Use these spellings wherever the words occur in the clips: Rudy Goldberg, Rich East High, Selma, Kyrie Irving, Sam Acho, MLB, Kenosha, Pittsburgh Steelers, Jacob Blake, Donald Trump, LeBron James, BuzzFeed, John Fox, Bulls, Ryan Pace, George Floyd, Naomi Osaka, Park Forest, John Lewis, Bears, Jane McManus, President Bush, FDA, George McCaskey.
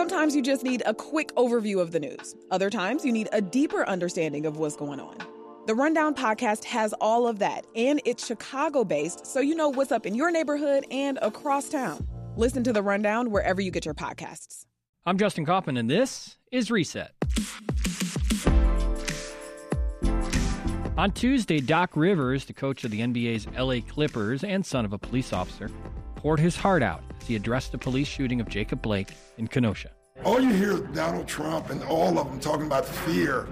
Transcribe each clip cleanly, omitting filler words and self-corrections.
Sometimes you just need a quick overview of the news. Other times you need a deeper understanding of what's going on. The Rundown podcast has all of that, and it's Chicago-based, so you know what's up in your neighborhood and across town. Listen to The Rundown wherever you get your podcasts. I'm Justin Kaufman, and this is Reset. On Tuesday, Doc Rivers, the coach of the NBA's LA Clippers and son of a police officer, poured his heart out as he addressed the police shooting of Jacob Blake in Kenosha. All you hear is Donald Trump and all of them talking about fear.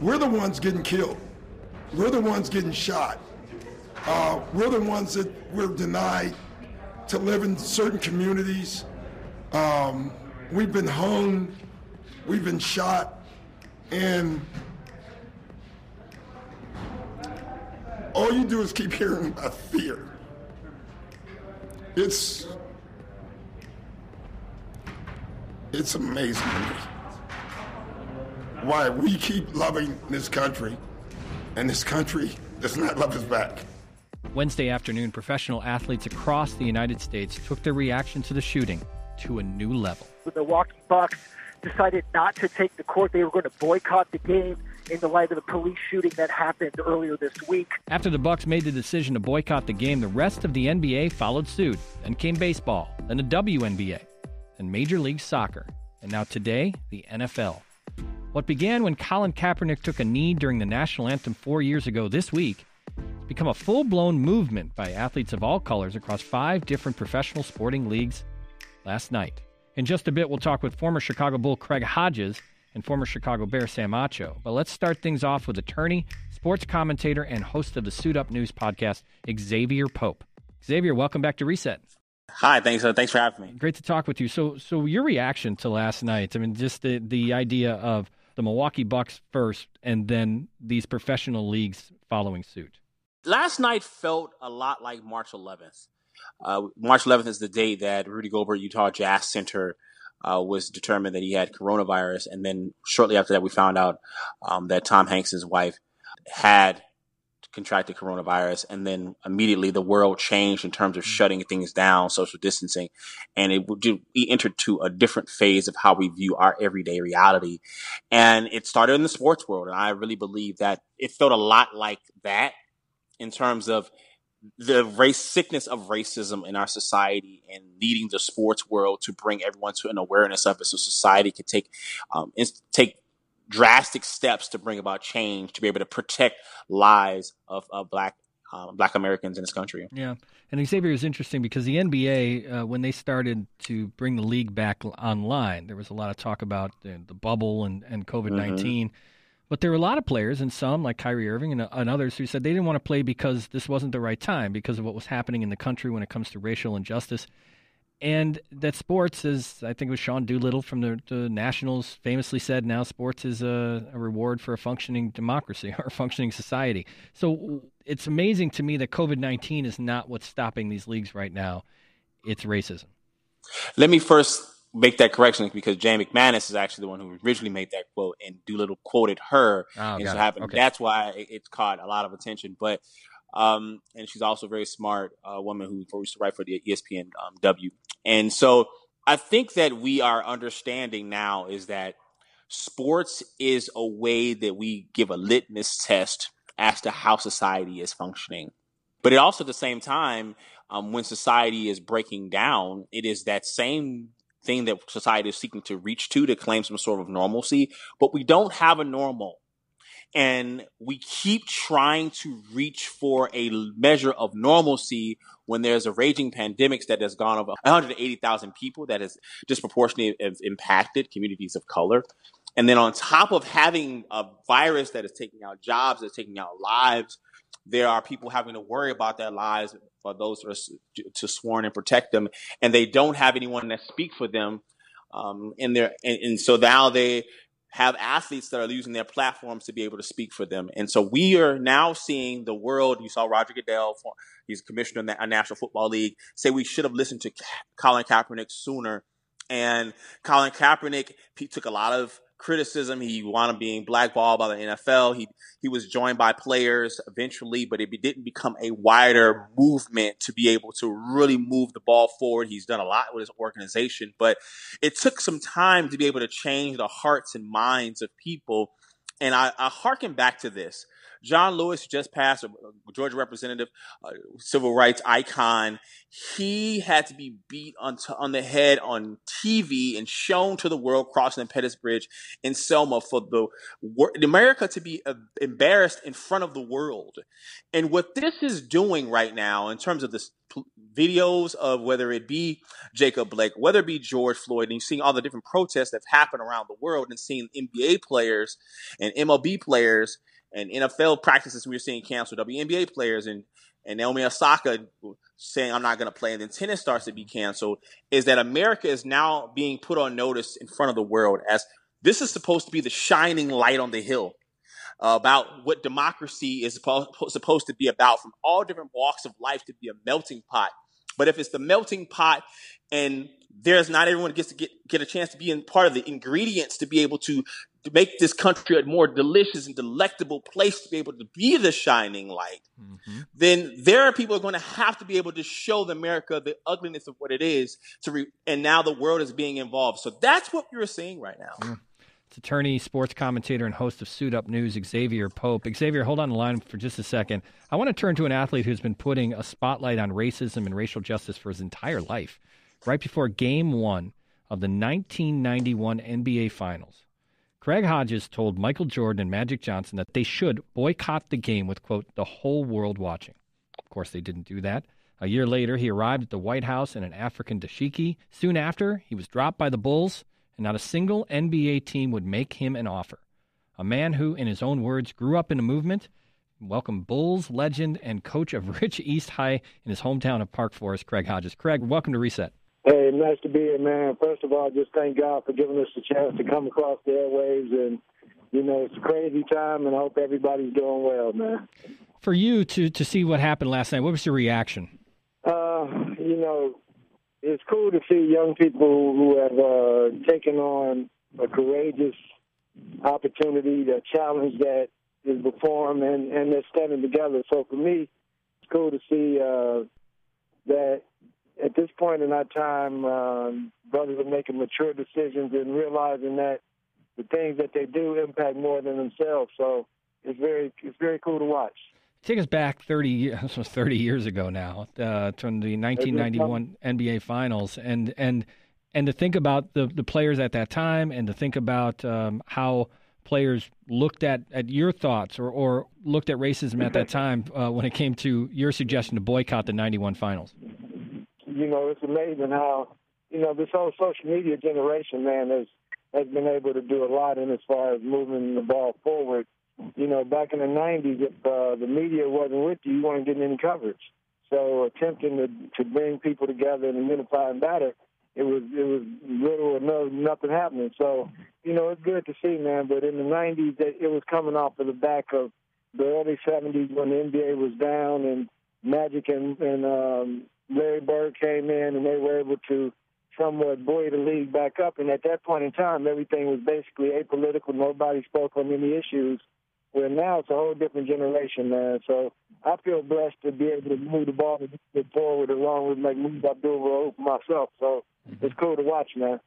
We're the ones getting killed. We're the ones getting shot. We're the ones that we're denied to live in certain communities. We've been hung. We've been shot. And all you do is keep hearing about fear. It's amazing to me why we keep loving this country, and this country does not love us back. Wednesday afternoon, professional athletes across the United States took their reaction to the shooting to a new level. The Milwaukee Bucks decided not to take the court. They were going to boycott the game in the light of the police shooting that happened earlier this week. After the Bucks made the decision to boycott the game, the rest of the NBA followed suit. Then came baseball, then the WNBA, then Major League Soccer, and now today, the NFL. What began when Colin Kaepernick took a knee during the national anthem 4 years ago this week has become a full-blown movement by athletes of all colors across 5 different professional sporting leagues last night. In just a bit, we'll talk with former Chicago Bull Craig Hodges and former Chicago Bear Sam Acho. But let's start things off with attorney, sports commentator, and host of the Suit Up News podcast, Exavier Pope. Xavier, welcome back to Reset. Hi, thanks for having me. Great to talk with you. So your reaction to last night, I mean, just the idea of the Milwaukee Bucks first and then these professional leagues following suit. Last night felt a lot like March 11th. March 11th is the day that Rudy Goldberg, Utah Jazz center, was determined that he had coronavirus. And then shortly after that, we found out that Tom Hanks' wife had contracted coronavirus. And then immediately the world changed in terms of shutting things down, social distancing. And we entered to a different phase of how we view our everyday reality. And it started in the sports world. And I really believe that it felt a lot like that in terms of the sickness of racism in our society and needing the sports world to bring everyone to an awareness of it so society could take drastic steps to bring about change, to be able to protect lives of black Americans in this country. Yeah. And Xavier is interesting because the NBA, when they started to bring the league back online, there was a lot of talk about the bubble and COVID-19. Mm-hmm. But there were a lot of players, and some, like Kyrie Irving and others, who said they didn't want to play because this wasn't the right time, because of what was happening in the country when it comes to racial injustice. And that sports is, I think it was Sean Doolittle from the Nationals famously said, now sports is a reward for a functioning democracy or a functioning society. So it's amazing to me that COVID-19 is not what's stopping these leagues right now. It's racism. Let me first make that correction, because Jane McManus is actually the one who originally made that quote, and Doolittle quoted her. Okay. That's why it caught a lot of attention. But and she's also a very smart woman who used to write for the ESPN W. And so I think that we are understanding now is that sports is a way that we give a litmus test as to how society is functioning. But it also, at the same time, when society is breaking down, it is that same thing that society is seeking to reach to claim some sort of normalcy, but we don't have a normal. And we keep trying to reach for a measure of normalcy when there's a raging pandemic that has gone over 180,000 people that has disproportionately impacted communities of color. And then on top of having a virus that is taking out jobs, that's taking out lives, there are people having to worry about their lives for those who are to sworn and protect them. And they don't have anyone that speaks for them. And so now they have athletes that are using their platforms to be able to speak for them. And so we are now seeing the world. You saw Roger Goodell, he's commissioner in the National Football League, say we should have listened to Colin Kaepernick sooner. And Colin Kaepernick took a lot of criticism. He wound up being blackballed by the NFL. He was joined by players eventually, but it didn't become a wider movement to be able to really move the ball forward. He's done a lot with his organization, but it took some time to be able to change the hearts and minds of people. And I hearken back to this. John Lewis just passed, a Georgia representative, civil rights icon. He had to be beat on the head on TV and shown to the world crossing the Pettus Bridge in Selma for the America to be embarrassed in front of the world. And what this is doing right now in terms of this videos of whether it be Jacob Blake, whether it be George Floyd, and you've seen all the different protests that have happened around the world and seeing NBA players and MLB players and NFL practices we were seeing canceled, WNBA players and Naomi Osaka saying, I'm not going to play, and then tennis starts to be canceled, is that America is now being put on notice in front of the world as this is supposed to be the shining light on the hill about what democracy is supposed to be about from all different walks of life to be a melting pot. But if it's the melting pot and there's not everyone gets to get a chance to be in part of the ingredients to be able to make this country a more delicious and delectable place to be able to be the shining light, then there are people who are going to have to be able to show the America the ugliness of what it is and now the world is being involved. So that's what you're seeing right now. Yeah. It's attorney, sports commentator, and host of Suit Up News, Exavier Pope. Xavier, hold on the line for just a second. I want to turn to an athlete who's been putting a spotlight on racism and racial justice for his entire life. Right before Game 1 of the 1991 NBA Finals, Craig Hodges told Michael Jordan and Magic Johnson that they should boycott the game with, quote, the whole world watching. Of course, they didn't do that. A year later, he arrived at the White House in an African dashiki. Soon after, he was dropped by the Bulls, and not a single NBA team would make him an offer. A man who, in his own words, grew up in a movement. Welcome Bulls legend and coach of Rich East High in his hometown of Park Forest, Craig Hodges. Craig, welcome to Reset. Hey, nice to be here, man. First of all, just thank God for giving us the chance to come across the airwaves. And, you know, it's a crazy time, and I hope everybody's doing well, man. For you to see what happened last night, what was your reaction? You know, it's cool to see young people who have taken on a courageous opportunity, the challenge that is before them, and they're standing together. So for me, it's cool to see that at this point in our time, brothers are making mature decisions and realizing that the things that they do impact more than themselves. So it's very cool to watch. Take us back 30 years ago now, to the 1991 NBA Finals, and to think about the players at that time, and to think about how players looked at your thoughts or looked at racism at that time when it came to your suggestion to boycott the 91 Finals. You know, it's amazing how, you know, this whole social media generation, man, has been able to do a lot in as far as moving the ball forward. You know, back in the 90s, if the media wasn't with you, you weren't getting any coverage. So attempting to bring people together and unify and batter, it was little or nothing happening. So, you know, it's good to see, man. But in the 90s, it was coming off of the back of the early 70s when the NBA was down and Magic and Larry Bird came in, and they were able to somewhat buoy the league back up. And at that point in time, everything was basically apolitical. Nobody spoke on any issues. Where now it's a whole different generation, man. So I feel blessed to be able to move the ball forward along with Mahmoud Abdul-Rauf myself. So it's cool to watch, man.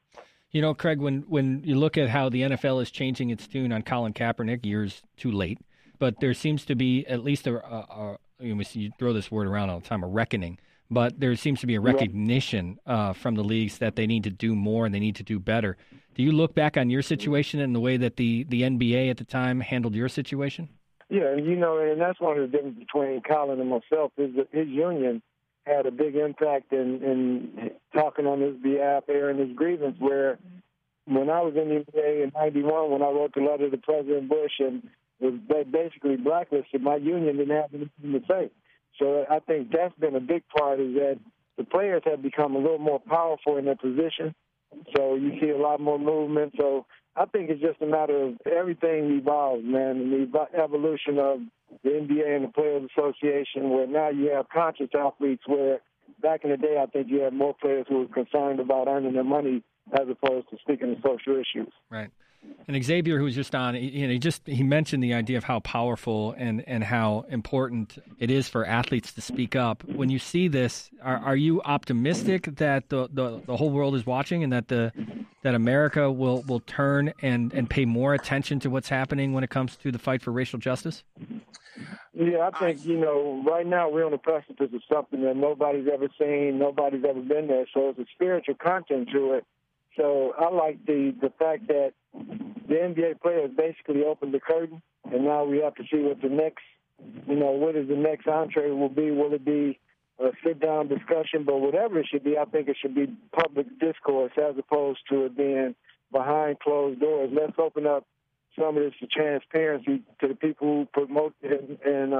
You know, Craig, when you look at how the NFL is changing its tune on Colin Kaepernick, years too late, but there seems to be at least you throw this word around all the time, a reckoning. But there seems to be a recognition from the leagues that they need to do more and they need to do better. Do you look back on your situation and the way that the NBA at the time handled your situation? Yeah, you know, and that's one of the differences between Colin and myself is that his union had a big impact in talking on his behalf, airing his grievance, where when I was in the NBA in 91, when I wrote the letter to President Bush and was basically blacklisted, my union didn't have anything to say. So I think that's been a big part is that the players have become a little more powerful in their position. So you see a lot more movement. So I think it's just a matter of everything evolves, man, and the evolution of the NBA and the Players Association, where now you have conscious athletes where back in the day I think you had more players who were concerned about earning their money as opposed to speaking to social issues. Right. And Xavier, who was just on, he mentioned the idea of how powerful and how important it is for athletes to speak up. When you see this, are you optimistic that the whole world is watching and that that America will turn and pay more attention to what's happening when it comes to the fight for racial justice? Yeah, I think, right now we're on the precipice of something that nobody's ever seen, nobody's ever been there, so it's a spiritual content to it. So I like the fact that the NBA players basically opened the curtain, and now we have to see what the next, what is the next entree will be. Will it be a sit-down discussion? But whatever it should be, I think it should be public discourse as opposed to it being behind closed doors. Let's open up some of this to transparency to the people who promote it and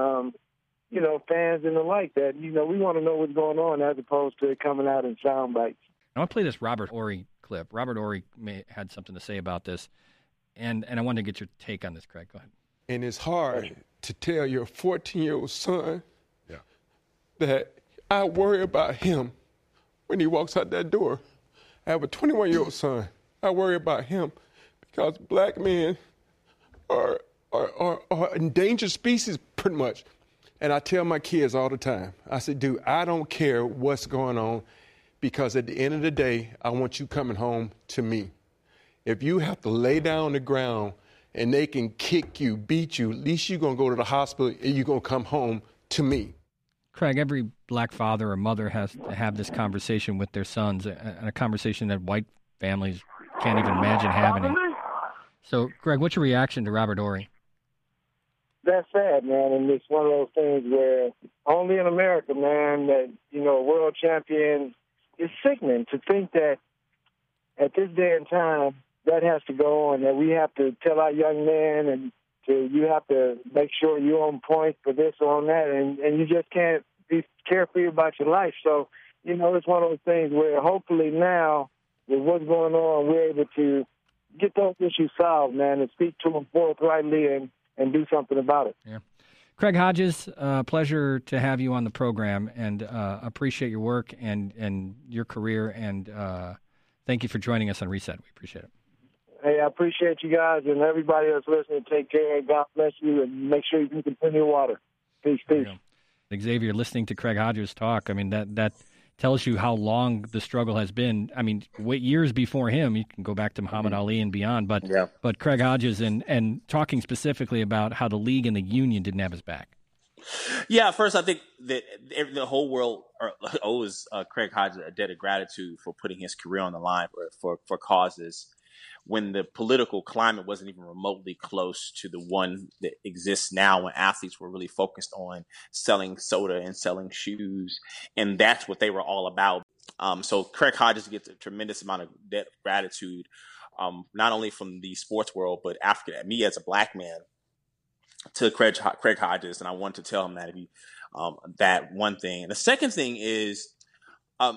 fans and the like that. We want to know what's going on as opposed to it coming out in sound bites. I want to play this Robert Horry clip. Robert Horry had something to say about this, and I wanted to get your take on this, Craig. Go ahead. And it's hard to tell your 14-year-old son that I worry about him when he walks out that door. I have a 21-year-old son. I worry about him because black men are endangered species pretty much. And I tell my kids all the time, I say, dude, I don't care what's going on, because at the end of the day, I want you coming home to me. If you have to lay down on the ground and they can kick you, beat you, at least you're going to go to the hospital and you're going to come home to me. Craig, every black father or mother has to have this conversation with their sons, a conversation that white families can't even imagine having. So, Craig, what's your reaction to Robert Horry? That's sad, man, and it's one of those things where only in America, man, that, world champions. It's sickening to think that at this day and time that has to go on, that we have to tell our young men you have to make sure you're on point for this or on that, and you just can't be carefree about your life. So, it's one of those things where hopefully now with what's going on, we're able to get those issues solved, man, and speak to them forthrightly and do something about it. Yeah. Craig Hodges, pleasure to have you on the program, and appreciate your work and your career, and thank you for joining us on Reset. We appreciate it. Hey, I appreciate you guys and everybody that's listening. Take care. God bless you, and make sure you drink plenty of water. Peace. Xavier, listening to Craig Hodges talk, I mean, that tells you how long the struggle has been. I mean, years before him, you can go back to Muhammad Ali and beyond, but Craig Hodges and talking specifically about how the league and the union didn't have his back. Yeah, first, I think that the whole world owes Craig Hodges a debt of gratitude for putting his career on the line for causes when the political climate wasn't even remotely close to the one that exists now, when athletes were really focused on selling soda and selling shoes. And that's what they were all about. So Craig Hodges gets a tremendous amount of debt of gratitude, not only from the sports world, but me as a black man, to Craig Hodges. And I want to tell him that, if he, that one thing. And the second thing is, I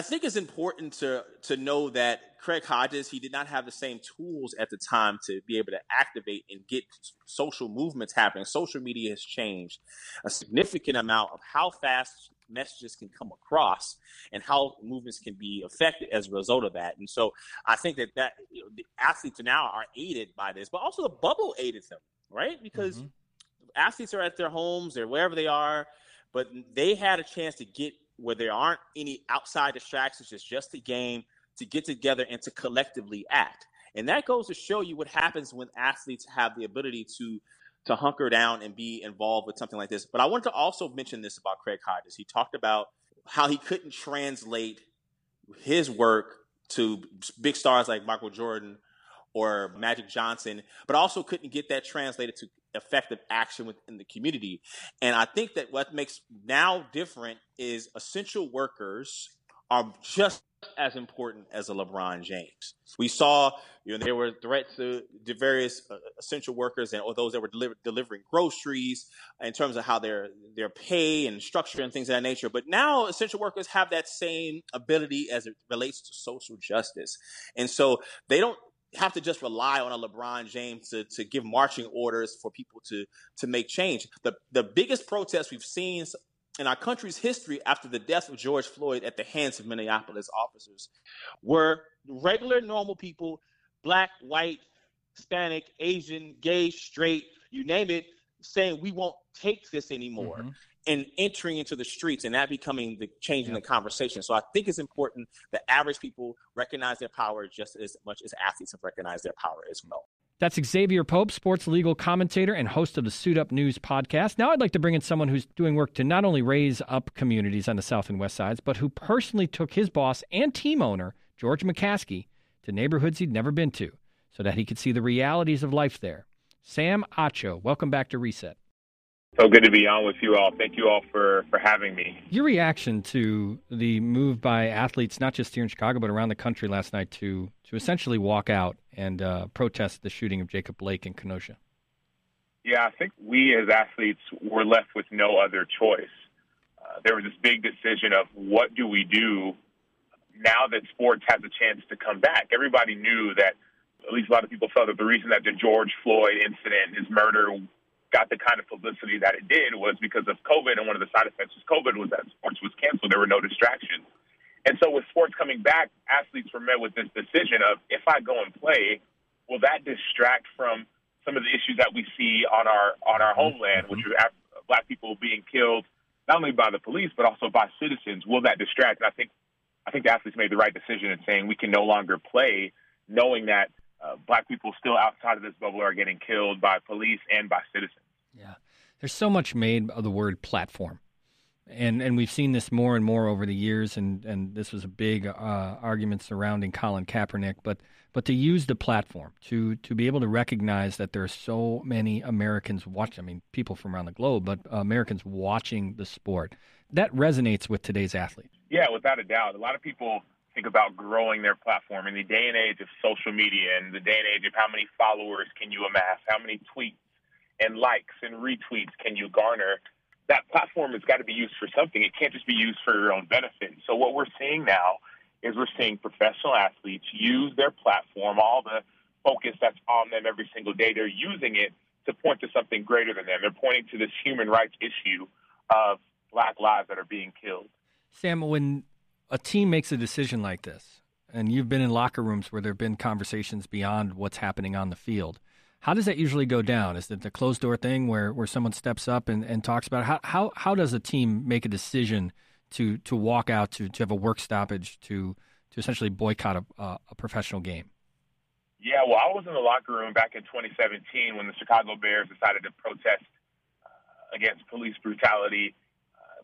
think it's important to know that Craig Hodges, he did not have the same tools at the time to be able to activate and get social movements happening. Social media has changed a significant amount of how fast messages can come across and how movements can be affected as a result of that. And so I think that the athletes now are aided by this, but also the bubble aided them, right? Because athletes are at their homes or wherever they are, but they had a chance to get where there aren't any outside distractions, just the game, to get together and to collectively act. And that goes to show you what happens when athletes have the ability to hunker down and be involved with something like this. But I wanted to also mention this about Craig Hodges. He talked about how he couldn't translate his work to big stars like Michael Jordan or Magic Johnson, but also couldn't get that translated to effective action within the community. And I think that what makes now different is essential workers are just as important as a LeBron James. We saw, there were threats to various essential workers and or those that were delivering groceries in terms of how their pay and structure and things of that nature. But now essential workers have that same ability as it relates to social justice. And so they don't have to just rely on a LeBron James to give marching orders for people to make change. The biggest protest we've seen in our country's history after the death of George Floyd at the hands of Minneapolis officers were regular, normal people, black, white, Hispanic, Asian, gay, straight, you name it, saying we won't take this anymore, mm-hmm. and entering into the streets and that becoming the change in the conversation. So I think it's important that average people recognize their power just as much as athletes have recognized their power as well. That's Exavier Pope, sports legal commentator and host of the Suit Up News podcast. Now I'd like to bring in someone who's doing work to not only raise up communities on the South and West Sides, but who personally took his boss and team owner, George McCaskey, to neighborhoods he'd never been to so that he could see the realities of life there. Sam Acho, welcome back to Reset. So good to be on with you all. Thank you all for having me. Your reaction to the move by athletes, not just here in Chicago, but around the country last night to essentially walk out and protest the shooting of Jacob Blake in Kenosha? Yeah, I think we as athletes were left with no other choice. There was this big decision of what do we do now that sports has a chance to come back. Everybody knew that, at least a lot of people felt that the reason that the George Floyd incident, his murder, got the kind of publicity that it did was because of COVID, and one of the side effects was COVID was that sports was canceled. There were no distractions. And so with sports coming back, athletes were met with this decision of, if I go and play, will that distract from some of the issues that we see on our homeland, which are black people being killed, not only by the police, but also by citizens? Will that distract? And I think the athletes made the right decision in saying we can no longer play, knowing that black people still outside of this bubble are getting killed by police and by citizens. Yeah. There's so much made of the word platform. And we've seen this more and more over the years, and this was a big argument surrounding Colin Kaepernick. But to use the platform, to be able to recognize that there are so many Americans watching, I mean, people from around the globe, but Americans watching the sport, that resonates with today's athletes. Yeah, without a doubt. A lot of people think about growing their platform in the day and age of social media and the day and age of how many followers can you amass, how many tweets and likes and retweets can you garner. That platform has got to be used for something. It can't just be used for your own benefit. So what we're seeing now is we're seeing professional athletes use their platform, all the focus that's on them every single day. They're using it to point to something greater than them. They're pointing to this human rights issue of black lives that are being killed. Sam, when a team makes a decision like this, and you've been in locker rooms where there have been conversations beyond what's happening on the field, how does that usually go down? Is it the closed-door thing where someone steps up and talks about it? How does a team make a decision to walk out, to have a work stoppage, to essentially boycott a professional game? Yeah, well, I was in the locker room back in 2017 when the Chicago Bears decided to protest against police brutality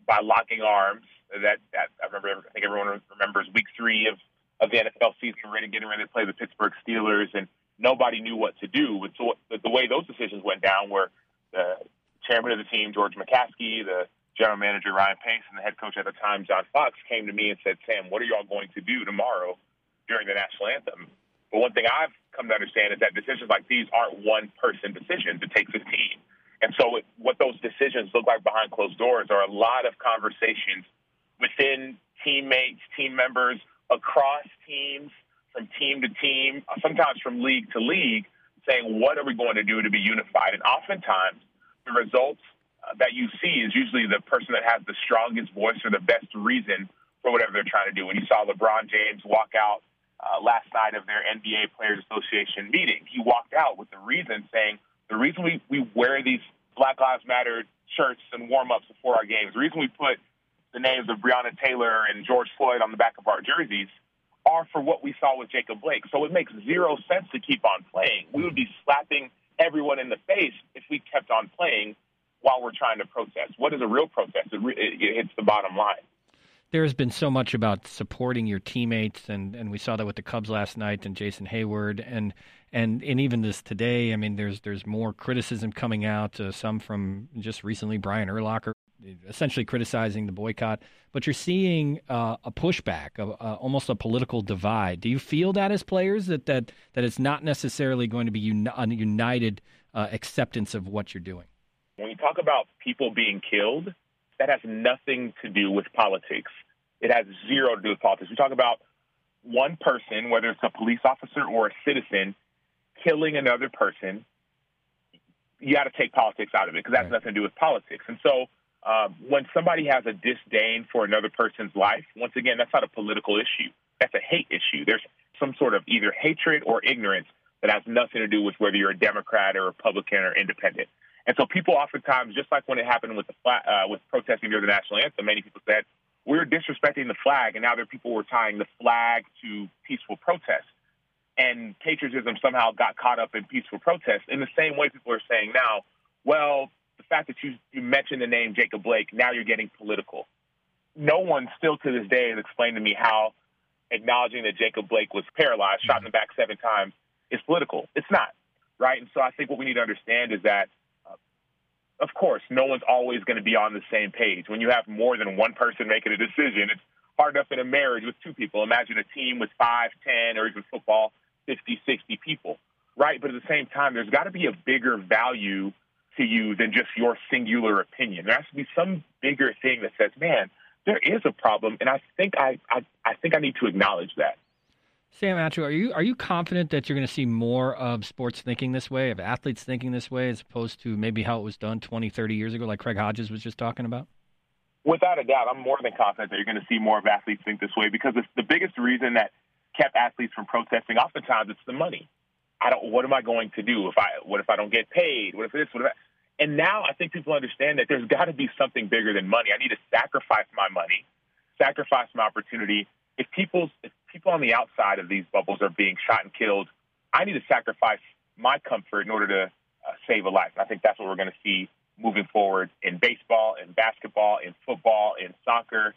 by locking arms. That I remember. I think everyone remembers week 3 of the NFL season, getting ready to play the Pittsburgh Steelers, and nobody knew what to do. But so the way those decisions went down were the chairman of the team, George McCaskey, the general manager, Ryan Pace, and the head coach at the time, John Fox, came to me and said, "Sam, what are y'all going to do tomorrow during the national anthem?" But one thing I've come to understand is that decisions like these aren't one-person decisions. It takes a team. And so what those decisions look like behind closed doors are a lot of conversations within teammates, team members, across teams, from team to team, sometimes from league to league, saying what are we going to do to be unified? And oftentimes the results that you see is usually the person that has the strongest voice or the best reason for whatever they're trying to do. When you saw LeBron James walk out last night of their NBA Players Association meeting, he walked out with the reason saying, the reason we wear these Black Lives Matter shirts and warm-ups before our games, the reason we put the names of Breonna Taylor and George Floyd on the back of our jerseys are for what we saw with Jacob Blake. So it makes zero sense to keep on playing. We would be slapping everyone in the face if we kept on playing while we're trying to protest. What is a real protest? It hits the bottom line. There has been so much about supporting your teammates, and we saw that with the Cubs last night and Jason Hayward, and even this today. I mean, there's more criticism coming out, some from just recently Brian Urlacher, essentially criticizing the boycott, but you're seeing a pushback, almost a political divide. Do you feel that as players, that it's not necessarily going to be a united acceptance of what you're doing? When you talk about people being killed, that has nothing to do with politics. It has zero to do with politics. We talk about one person, whether it's a police officer or a citizen, killing another person. You got to take politics out of it because that's nothing to do with politics. And so When somebody has a disdain for another person's life, once again, that's not a political issue. That's a hate issue. There's some sort of either hatred or ignorance that has nothing to do with whether you're a Democrat or Republican or independent. And so people oftentimes, just like when it happened with the flag, with protesting near the national anthem, many people said, we're disrespecting the flag, and now there are people who are tying the flag to peaceful protest. And patriotism somehow got caught up in peaceful protest. In the same way people are saying now, well, the fact that you mentioned the name Jacob Blake, now you're getting political. No one still to this day has explained to me how acknowledging that Jacob Blake was paralyzed, shot in the back 7 times, is political. It's not, right? And so I think what we need to understand is that, of course, no one's always going to be on the same page. When you have more than one person making a decision, it's hard enough in a marriage with 2 people. Imagine a team with 5, 10, or even football, 50, 60 people, right? But at the same time, there's got to be a bigger value to you than just your singular opinion. There has to be some bigger thing that says, man, there is a problem, and I think I need to acknowledge that. Sam Acho, are you confident that you're going to see more of sports thinking this way, of athletes thinking this way, as opposed to maybe how it was done 20, 30 years ago, like Craig Hodges was just talking about? Without a doubt, I'm more than confident that you're going to see more of athletes think this way, because it's the biggest reason that kept athletes from protesting, oftentimes it's the money. What am I going to do? What if I don't get paid? What if this? What if that? And now I think people understand that there's got to be something bigger than money. I need to sacrifice my money, sacrifice my opportunity. If people on the outside of these bubbles are being shot and killed, I need to sacrifice my comfort in order to save a life. And I think that's what we're going to see moving forward in baseball, in basketball, in football, in soccer,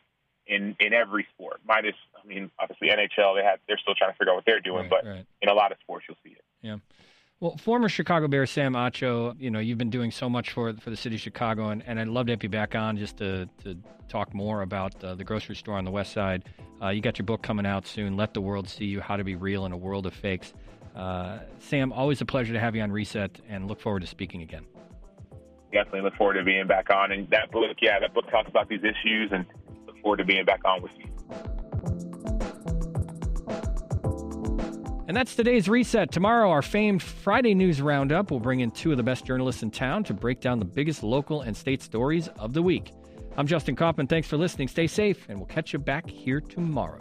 in every sport. Minus, I mean, obviously NHL, they're still trying to figure out what they're doing, but in a lot of sports you'll see it. Yeah. Well, former Chicago Bear Sam Acho, you've been doing so much for the city of Chicago, and I'd love to have you back on just to talk more about the grocery store on the west side. You got your book coming out soon, Let the World See You, How to Be Real in a World of Fakes. Sam, always a pleasure to have you on Reset, and look forward to speaking again. Definitely look forward to being back on. And that book talks about these issues, and look forward to being back on with you. And that's today's Reset. Tomorrow, our famed Friday News Roundup will bring in 2 of the best journalists in town to break down the biggest local and state stories of the week. I'm Justin Kaufman. Thanks for listening. Stay safe, and we'll catch you back here tomorrow.